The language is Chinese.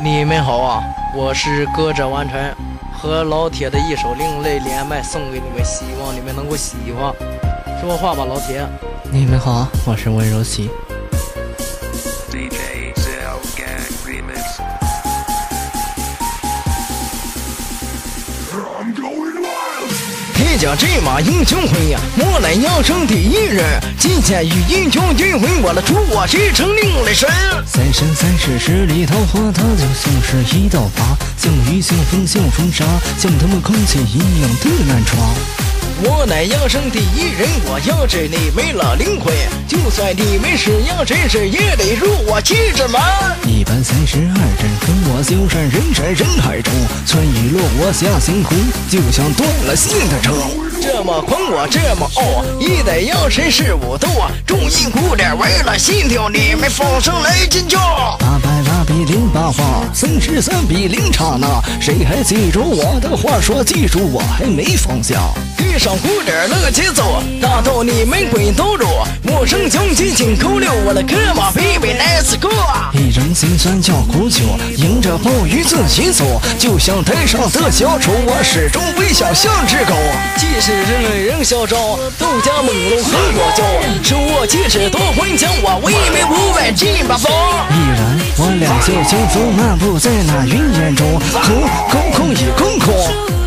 你们好啊，我是歌者完成，和老铁的一首另类连麦送给你们，希望你们能够喜欢。说话吧，老铁。你们好啊，我是温柔琪。铁甲战马英雄回呀，我乃阳生第一人。金甲与英雄均回，我的出我谁成另类神？三生三世十里桃花，它就像是一道疤，像雨像风像风沙，像他们空气一样的难抓。我乃阳生第一人，我压制你没了灵魂，就算你没使阳神使，也得入我七指门。一般32针，跟我修山人山人海中，穿雨落我下行湖，就像断了线的车。这么狂我这么傲，一代阳神是武斗啊，重音鼓点为了心跳，你们放声来尖叫。808比088，33比0刹那，谁还记住我的话说？记住我还没放下。地上鼓点乐节奏，打到你们鬼都入。我生雄激情勾六，我的哥马 baby nice go。一人心酸叫苦酒，迎着暴雨自己走，就像台上的小丑，我始终微笑像只狗。即使人类人嚣张，斗家猛龙和我交，手握即使多魂强，我威名500进八方。一人我俩就轻松漫步在那云烟中，空空空也空空。